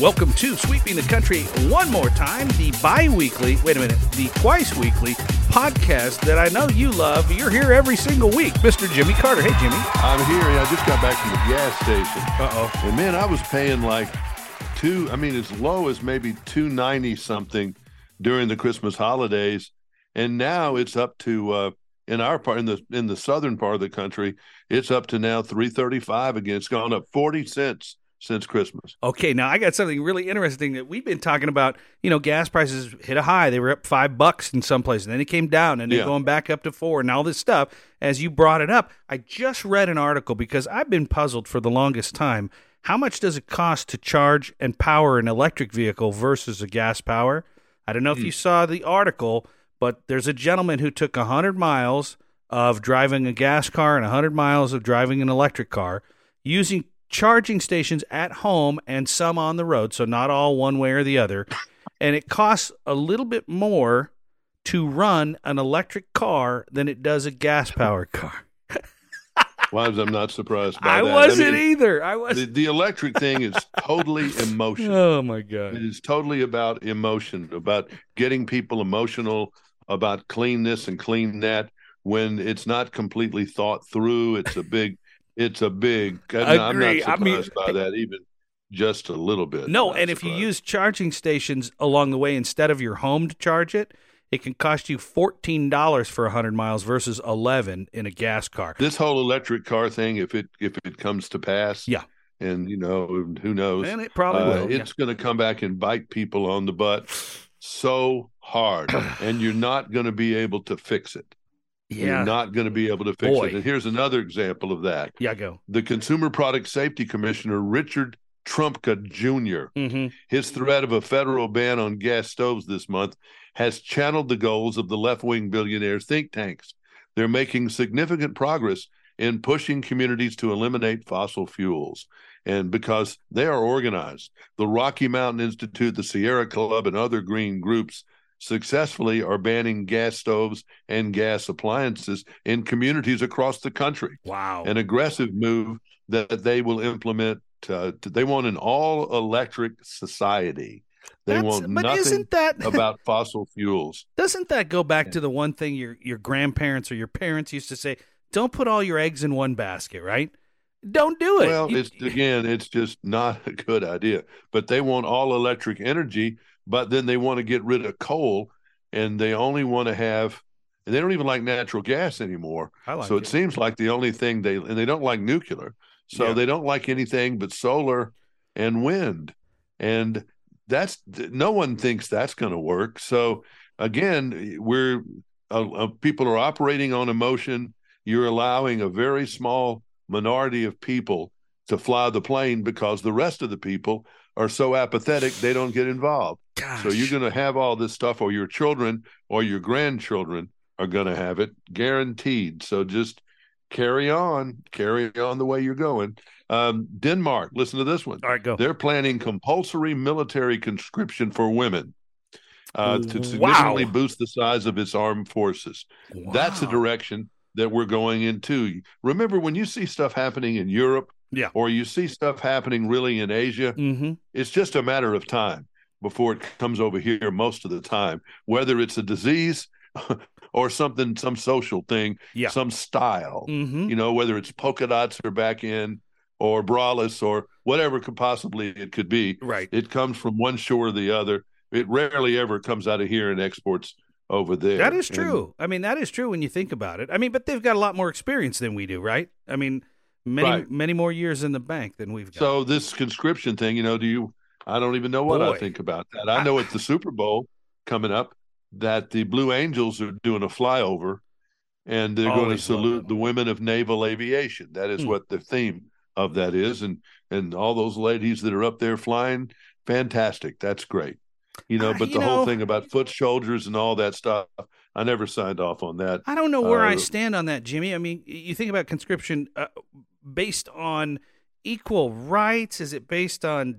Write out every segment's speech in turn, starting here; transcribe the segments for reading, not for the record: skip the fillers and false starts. Welcome to Sweeping the Country one more time, the bi-weekly, the twice-weekly podcast that I know you love. You're here every single week, Mr. Jimmy Carter. Hey, Jimmy. I'm here. I just got back from the gas station. Uh-oh. And, man, I was paying like as low as maybe $2.90 during the Christmas holidays. And now it's up to, in our part, in the southern part of the country, it's up to now $3.35 again. It's gone up 40 cents. Since Christmas. Okay, now I got something really interesting that we've been talking about. You know, gas prices hit a high. They were up $5 in some places. Then they came down, and they're going back up to $4 and all this stuff. As you brought it up, I just read an article because I've been puzzled for the longest time. How much does it cost to charge and power an electric vehicle versus a gas power? I don't know if you saw the article, but there's a gentleman who took 100 miles of driving a gas car and 100 miles of driving an electric car using charging stations at home and some on the road, so not all one way or the other. And it costs a little bit more to run an electric car than it does a gas-powered car. Wives, I'm not surprised by that. I wasn't either. The electric thing is totally emotional. Oh, my God. It is totally about emotion, about getting people emotional, about clean this and clean that when it's not completely thought through. I'm not surprised by that even just a little bit. No, and if you use charging stations along the way instead of your home to charge it, it can cost you $14 for 100 miles versus $11 in a gas car. This whole electric car thing, if it comes to pass, and you know, who knows? And it probably will. It's going to come back and bite people on the butt so hard, and you're not going to be able to fix it. Yeah. You're not going to be able to fix it. And here's another example of that. Yeah, go. The Consumer Product Safety Commissioner, Richard Trumka Jr., his threat of a federal ban on gas stoves this month has channeled the goals of the left-wing billionaire think tanks. They're making significant progress in pushing communities to eliminate fossil fuels. And because they are organized, the Rocky Mountain Institute, the Sierra Club, and other green groups successfully are banning gas stoves and gas appliances in communities across the country. Wow. An aggressive move that they will implement. They want an all-electric society. About fossil fuels. Doesn't that go back to the one thing your grandparents or your parents used to say, don't put all your eggs in one basket, right? Don't do it. Well, it's just not a good idea. But they want all-electric energy. But then they want to get rid of coal, and they only want to have, and they don't even like natural gas anymore. It seems like the only thing and they don't like nuclear. So they don't like anything but solar and wind. And no one thinks that's going to work. So again, we're, people are operating on emotion. You're allowing a very small minority of people to fly the plane because the rest of the people are so apathetic they don't get involved. Gosh. So you're going to have all this stuff, or your children or your grandchildren are going to have it, guaranteed. So just carry on the way you're going. Denmark, listen to this one. All right, go. They're planning compulsory military conscription for women to significantly boost the size of its armed forces. Wow. That's the direction that we're going into. Remember, when you see stuff happening in Europe, or you see stuff happening really in Asia, it's just a matter of time before it comes over here most of the time, whether it's a disease or something, some social thing, some style, you know, whether it's polka dots or back in or braless or whatever it could be. Right. It comes from one shore or the other. It rarely ever comes out of here and exports over there. That is true. That is true when you think about it. But they've got a lot more experience than we do, right? Many more years in the bank than we've got. So this conscription thing, you know, I don't even know what I think about that. I know at the Super Bowl coming up that the Blue Angels are doing a flyover, and they're going to salute the women of naval aviation. That is what the theme of that is. And all those ladies that are up there flying, fantastic. That's great. You know, but the whole thing about foot soldiers and all that stuff, I never signed off on that. I don't know where I stand on that, Jimmy. You think about conscription based on equal rights. Is it based on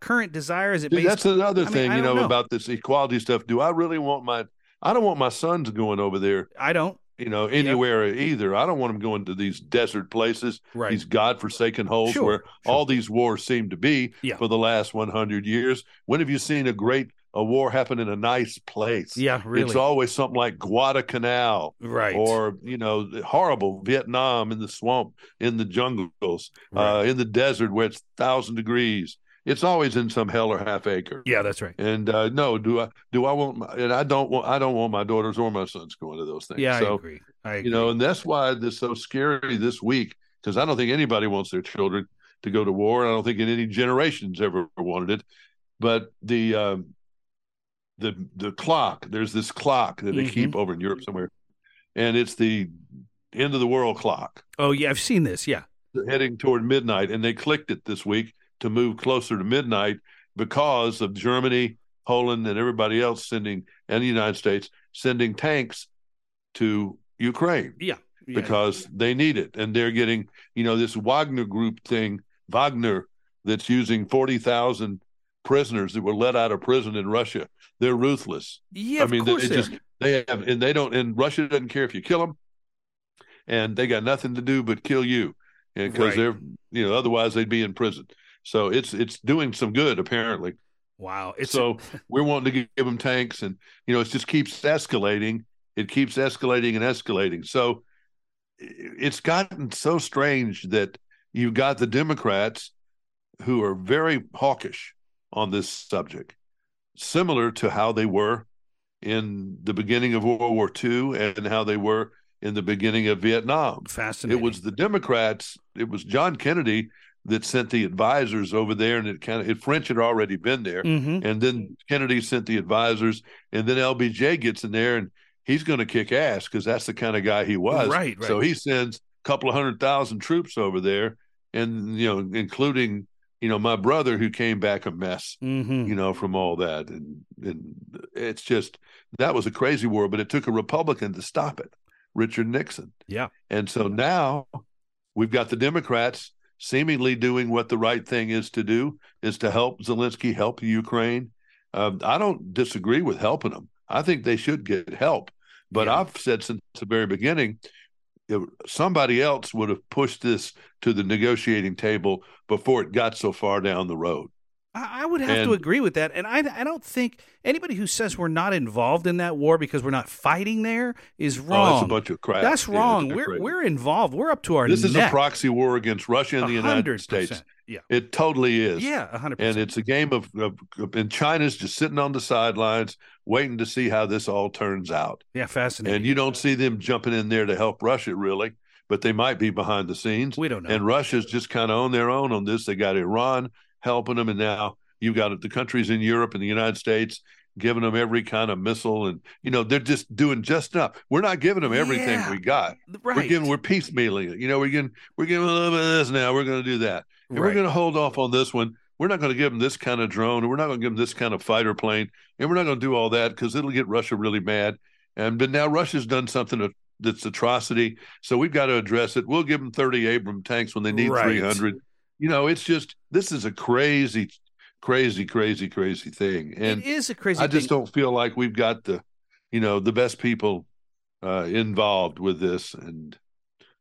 current desire? Is it based? That's another thing, about this equality stuff. I don't want my sons going over there. I don't. you know, anywhere either. I don't want them going to these desert places, these godforsaken holes where all these wars seem to be for the last 100 years. When have you seen a war happen in a nice place? Yeah, really. It's always something like Guadalcanal, or, you know, horrible Vietnam in the swamp, in the jungles, in the desert where it's 1,000 degrees. It's always in some hell or half acre. Yeah, that's right. And no, do I want? I don't want my daughters or my sons going to those things. Yeah, so, I agree. You know, and that's why it's so scary this week, because I don't think anybody wants their children to go to war, and I don't think in any generations ever wanted it. But the clock, there's this clock that they keep over in Europe somewhere, and it's the end of the world clock. Oh yeah, I've seen this. Yeah, heading toward midnight, and they clicked it this week to move closer to midnight because of Germany, Poland, and everybody else and the United States sending tanks to Ukraine. Because they need it. And they're getting, you know, this Wagner group thing, Wagner, that's using 40,000 prisoners that were let out of prison in Russia. They're ruthless. Yeah, I mean, and Russia doesn't care if you kill them, and they got nothing to do but kill you. And because they're, you know, otherwise they'd be in prison. So it's doing some good, apparently. Wow. We're wanting to give them tanks, and, you know, it just keeps escalating. It keeps escalating and escalating. So it's gotten so strange that you've got the Democrats who are very hawkish on this subject, similar to how they were in the beginning of World War II and how they were in the beginning of Vietnam. Fascinating. It was the Democrats, it was John Kennedy that sent the advisors over there, and French had already been there, and then Kennedy sent the advisors, and then LBJ gets in there, and he's going to kick ass because that's the kind of guy he was. Right. So he sends a couple of 100,000 troops over there, and, you know, including, you know, my brother who came back a mess, you know, from all that, and it's just, that was a crazy war, but it took a Republican to stop it. Richard Nixon. Yeah. And so now we've got the Democrats seemingly doing what the right thing is to do, is to help Zelensky, help Ukraine. I don't disagree with helping them. I think they should get help. But I've said since the very beginning, somebody else would have pushed this to the negotiating table before it got so far down the road. I would have to agree with that, and I don't think anybody who says we're not involved in that war because we're not fighting there is wrong. Oh, that's a bunch of crap. That's wrong. We're involved. We're up to our neck. This is a proxy war against Russia and the United States. Yeah. It totally is. Yeah, 100%. And it's a game of and China's just sitting on the sidelines waiting to see how this all turns out. Yeah, fascinating. And you don't see them jumping in there to help Russia, really. But they might be behind the scenes. We don't know. And Russia's just kind of on their own on this. They got Iran helping them, and now you've got the countries in Europe and the United States giving them every kind of missile, and, you know, they're just doing just enough. We're not giving them everything we got. Right. We're piecemealing it. You know, we're giving a little bit of this now. We're going to do that, and we're going to hold off on this one. We're not going to give them this kind of drone, and we're not going to give them this kind of fighter plane, and we're not going to do all that because it'll get Russia really mad. But now Russia's done something that's atrocity, so we've got to address it. We'll give them 30 Abrams tanks when they need 300. You know, it's just, this is a crazy, crazy, crazy, crazy thing. And it is a crazy thing. I just don't feel like we've got the best people involved with this. And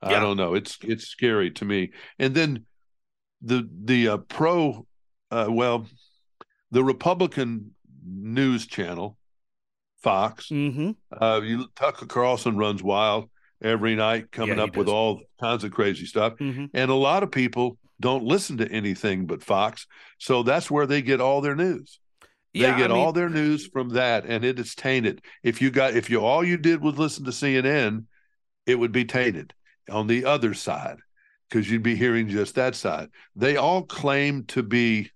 I don't know. It's scary to me. And then the Republican news channel, Fox, Tucker Carlson runs wild every night coming up with all kinds of crazy stuff. And a lot of people don't listen to anything but Fox. So that's where they get all their news. They get all their news from that, and it is tainted. If all you did was listen to CNN, it would be tainted on the other side because you'd be hearing just that side. They all claim to be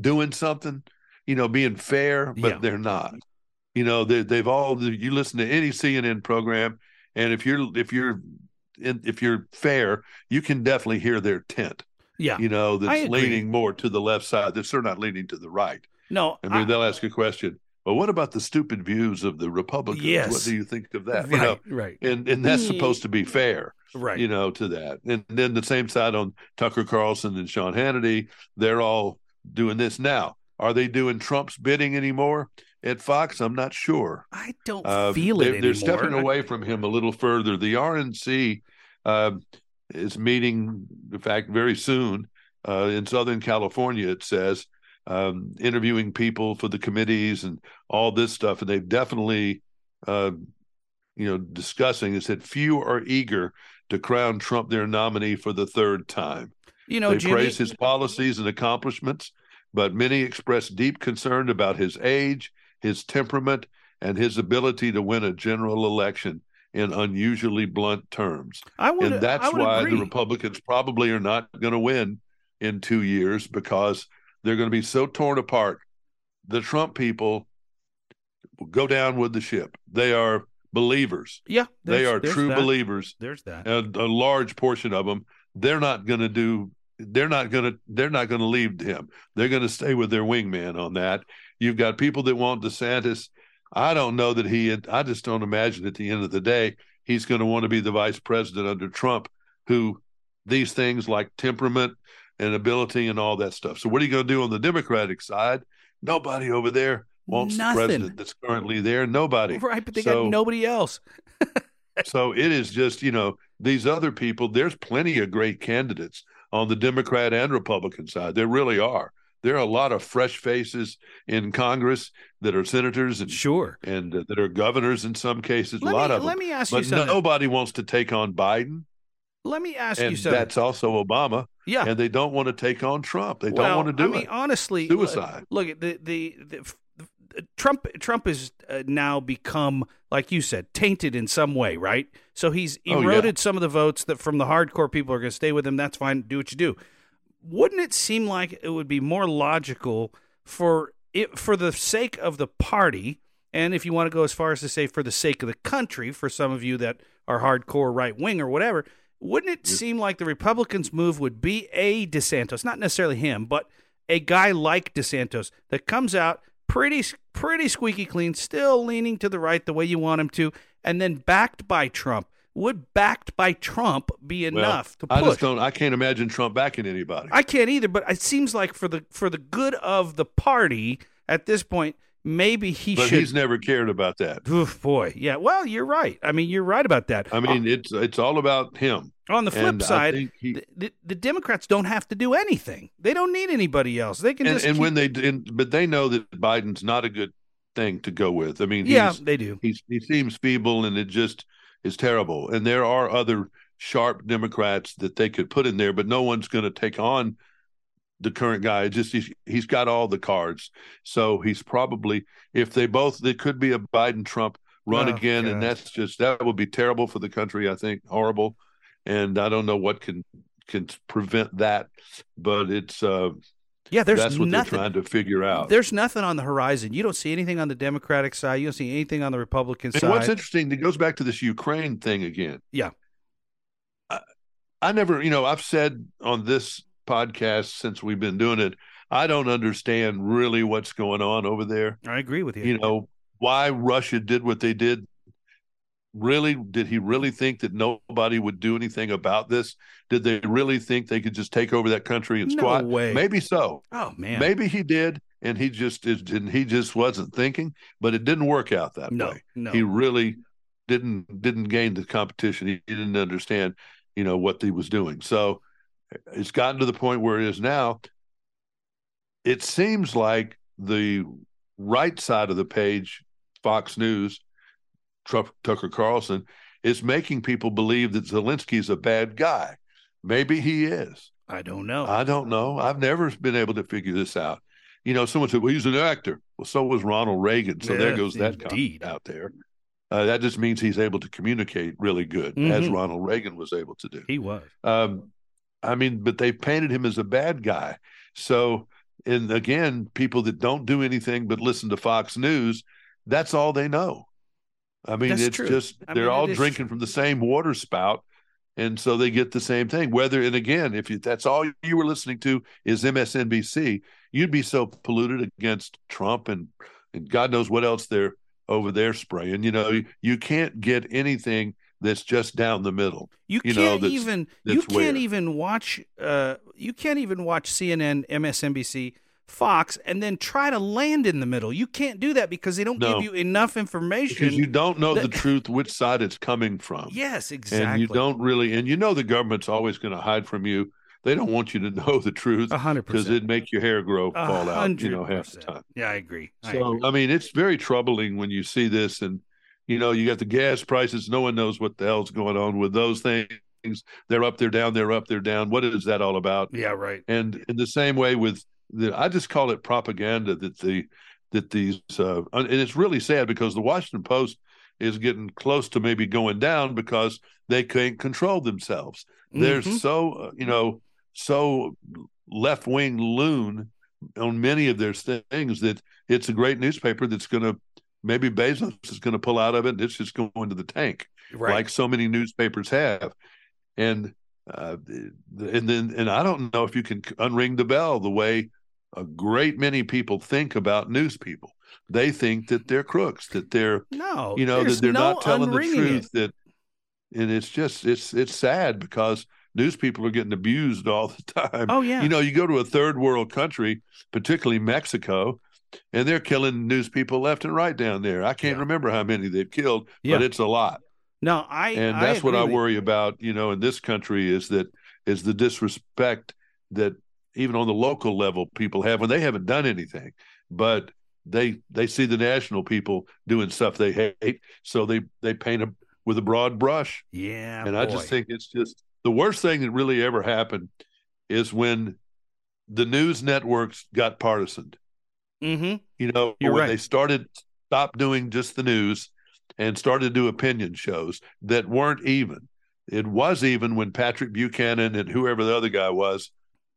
doing something, you know, being fair, but they're not. You know, you listen to any CNN program, and if you're fair, you can definitely hear their tint. Yeah. You know, that's leaning more to the left side. That's sort of not leaning to the right. No. I mean, they'll ask a question. Well, what about the stupid views of the Republicans? Yes. What do you think of that? Right. You know, right. And that's supposed to be fair. Right. You know, to that. And then the same side on Tucker Carlson and Sean Hannity, they're all doing this now. Are they doing Trump's bidding anymore? At Fox, I'm not sure. I don't feel it anymore. They're stepping away from him a little further. The RNC is meeting, in fact, very soon in Southern California, it says, interviewing people for the committees and all this stuff. And they've definitely, discussing, it said few are eager to crown Trump their nominee for the third time. They praise his policies and accomplishments, but many express deep concern about his age, his temperament, and his ability to win a general election in unusually blunt terms. And that's why the Republicans probably are not going to win in 2 years, because they're going to be so torn apart. The Trump people will go down with the ship. They are believers. Yeah. They are true believers. There's that. A large portion of them. They're not going to leave him. They're going to stay with their wingman on that. You've got people that want DeSantis. I don't know that I just don't imagine at the end of the day he's going to want to be the vice president under Trump, who these things like temperament and ability and all that stuff. So what are you going to do on the Democratic side? Nobody over there wants the president that's currently there. Nobody. Right, but they got nobody else. So it is just, these other people, there's plenty of great candidates on the Democrat and Republican side. There really are. There are a lot of fresh faces in Congress that are senators and that are governors in some cases. A lot of them. Let me ask you something. But nobody wants to take on Biden. Let me ask you something. That's also Obama. Yeah. And they don't want to take on Trump. They don't want to do it. I mean, honestly, suicide. Look, Trump has now become, like you said, tainted in some way, right? So he's eroded some of the votes that from the hardcore people are going to stay with him. That's fine. Do what you do. Wouldn't it seem like it would be more logical for the sake of the party, and if you want to go as far as to say for the sake of the country, for some of you that are hardcore right wing or whatever, wouldn't it seem like the Republicans' move would be a DeSantis, not necessarily him, but a guy like DeSantis that comes out pretty squeaky clean, still leaning to the right the way you want him to, and then backed by Trump? Would backed by Trump be enough to push? I can't imagine Trump backing anybody. I can't either, but it seems like for the good of the party at this point, maybe should. But he's never cared about that. Oh, boy. Yeah, well, you're right. I mean, you're right about that. I mean, it's all about him. On the flip side, the Democrats don't have to do anything. They don't need anybody else. They can but they know that Biden's not a good thing to go with. I mean, they do. He seems feeble, and it just is terrible. And there are other sharp Democrats that they could put in there, but no one's going to take on the current guy. He's got all the cards. So he's probably, if they both, it could be a Biden-Trump run again. God. And that would be terrible for the country, I think, horrible. And I don't know what can prevent that, but it's that's what they're trying to figure out. There's nothing on the horizon. You don't see anything on the Democratic side. You don't see anything on the Republican side. And what's interesting, it goes back to this Ukraine thing again. Yeah. I never, I've said on this podcast since we've been doing it, I don't understand really what's going on over there. I agree with you. Why Russia did what they did. Really, did he really think that nobody would do anything about this? Did they really think they could just take over that country and squat? No way. Maybe so. Oh man, maybe he did, and he just wasn't thinking. But it didn't work out that way. No, he really didn't gain the competition. He didn't understand, what he was doing. So it's gotten to the point where it is now. It seems like the right side of the page, Fox News, Tucker Carlson, is making people believe that Zelensky's a bad guy. Maybe he is. I don't know. I've never been able to figure this out. Someone said, well, he's an actor. Well, so was Ronald Reagan. So there goes that comment out there. That just means he's able to communicate really good, as Ronald Reagan was able to do. He was. But they painted him as a bad guy. So, and again, people that don't do anything but listen to Fox News, that's all they know. I mean, that's drinking from the same water spout, and so they get the same thing. If that's all you were listening to is MSNBC, you'd be so polluted against Trump and God knows what else they're over there spraying. You can't get anything that's just down the middle. You can't even watch CNN, MSNBC, Fox and then try to land in the middle. You can't do that because they don't give you enough information. Because you don't know the truth, which side it's coming from. Yes, exactly. And you don't really, and you know the government's always going to hide from you. They don't want you to know the truth 100%. Because it'd make your hair grow, fall out, half the time. Yeah, I agree. I agree. I mean, it's very troubling when you see this and, you know, you got the gas prices. No one knows what the hell's going on with those things. They're up, they're down, they're up, they're down. What is that all about? Yeah, right. And in the same way with, I just call it propaganda that these and it's really sad because the Washington Post is getting close to maybe going down because they can't control themselves. Mm-hmm. They're so left-wing loon on many of their things that it's a great newspaper that's going to, maybe Bezos is going to pull out of it and it's just going to the tank, right, like so many newspapers have. And I don't know if you can unring the bell the way a great many people think about news people. They think that they're crooks, that they're not telling the truth. And it's just it's sad because news people are getting abused all the time. Oh yeah, you go to a third world country, particularly Mexico, and they're killing news people left and right down there. I can't remember how many they've killed, but it's a lot. No, I that's what I worry about, in this country is the disrespect that even on the local level people have when they haven't done anything, but they see the national people doing stuff they hate, so they paint them with a broad brush. Yeah, and boy. I just think it's just the worst thing that really ever happened is when the news networks got partisan. Mm-hmm. They stopped doing just the news and started to do opinion shows that weren't even. It was even when Patrick Buchanan and whoever the other guy was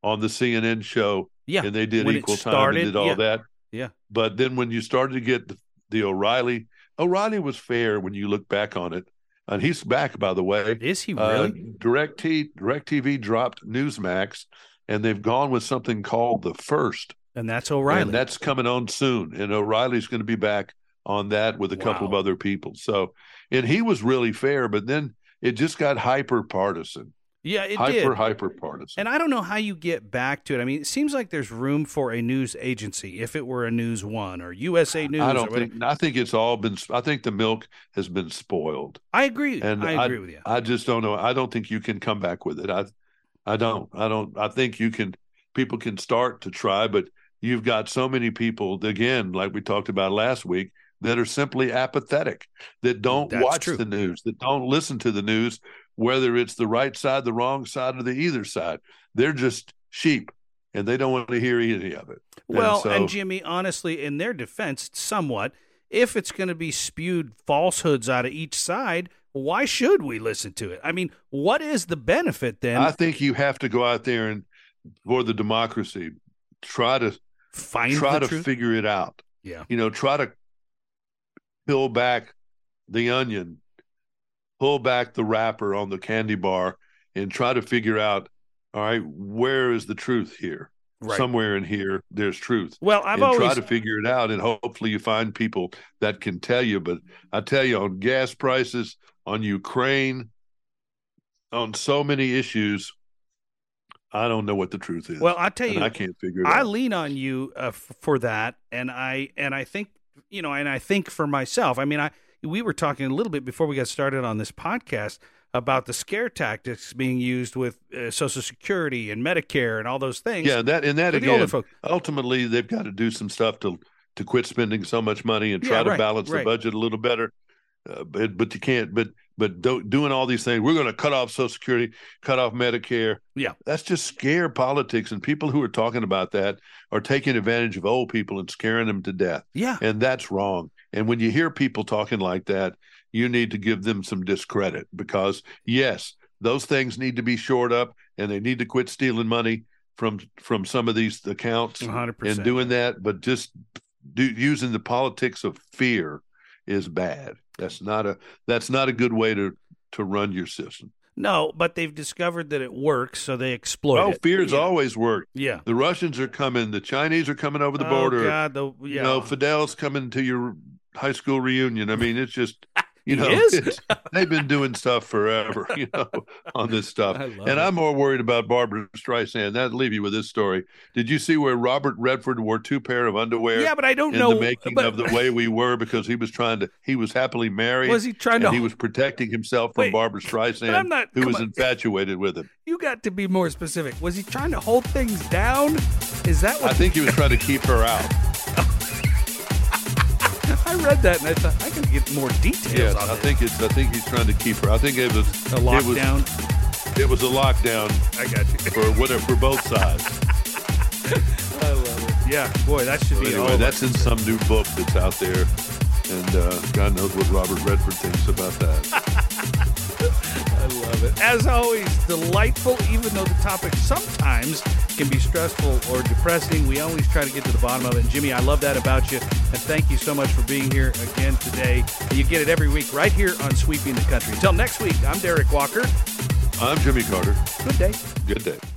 on the CNN show, and they did equal time and did all that. Yeah. But then when you started to get the O'Reilly was fair when you look back on it. And he's back, by the way. Is he really? DirecTV dropped Newsmax, and they've gone with something called The First. And that's O'Reilly. And that's coming on soon. And O'Reilly's going to be back on that with a couple of other people. So, and he was really fair, but then it just got hyper partisan. Yeah, it did. Hyper partisan. And I don't know how you get back to it. I mean, it seems like there's room for a news agency if it were a News One or USA News. I think the milk has been spoiled. I agree. And I agree with you. I just don't know. I don't think you can come back with it. I think you can. People can start to try, but you've got so many people, again, like we talked about last week, that are simply apathetic, that don't watch the news, that don't listen to the news, whether it's the right side, the wrong side, or the either side. They're just sheep, and they don't want to hear any of it. Well, and Jimmy, honestly, in their defense, somewhat, if it's going to be spewed falsehoods out of each side, why should we listen to it? I mean, what is the benefit then? I think you have to go out there and, for the democracy, try to figure it out. Yeah. Try to peel back the onion, pull back the wrapper on the candy bar and try to figure out, all right, where is the truth here? Right. Somewhere in here, there's truth. Well, try to figure it out, and hopefully you find people that can tell you. But I tell you, on gas prices, on Ukraine, on so many issues, I don't know what the truth is. Well, I tell you, I can't figure it out. I lean on you for that, and I think and I think for myself. I mean, we were talking a little bit before we got started on this podcast about the scare tactics being used with Social Security and Medicare and all those things. Yeah, that again. Ultimately, they've got to do some stuff to quit spending so much money and try to balance the budget a little better. But you can't. But doing all these things, we're going to cut off Social Security, cut off Medicare. Yeah. That's just scare politics. And people who are talking about that are taking advantage of old people and scaring them to death. Yeah. And that's wrong. And when you hear people talking like that, you need to give them some discredit because, yes, those things need to be shored up and they need to quit stealing money from some of these accounts 100%. And doing that. But just using the politics of fear is bad. That's not a good way to run your system. No, but they've discovered that it works, so they exploit it. Oh, fear's always worked. Yeah. The Russians are coming. The Chinese are coming over the border. God, Fidel's coming to your high school reunion. I mean, it's just You know, they've been doing stuff forever, you know, on this stuff. And I'm more worried about Barbara Streisand. That'll leave you with this story. Did you see where Robert Redford wore two pair of underwear? Yeah, but I don't know. In the making of The Way We Were, because he was trying to, he was happily married. Was he trying to? He was protecting himself from Barbara Streisand, who was infatuated with him. You got to be more specific. Was he trying to hold things down? Is that what? I think he was trying to keep her out. I read that and I thought I can get more details. Yes, on I think he's trying to keep her. I think it was a lockdown. It was a lockdown. I got you. For whatever, for both sides. I love it. Yeah, boy, that should be. Anyway, that's in some new book that's out there, and God knows what Robert Redford thinks about that. I love it. As always, delightful, even though the topic sometimes can be stressful or depressing. We always try to get to the bottom of it. And Jimmy, I love that about you. And thank you so much for being here again today. You get it every week right here on Sweeping the Country. Until next week, I'm Derek Walker. I'm Jimmy Carter. Good day. Good day.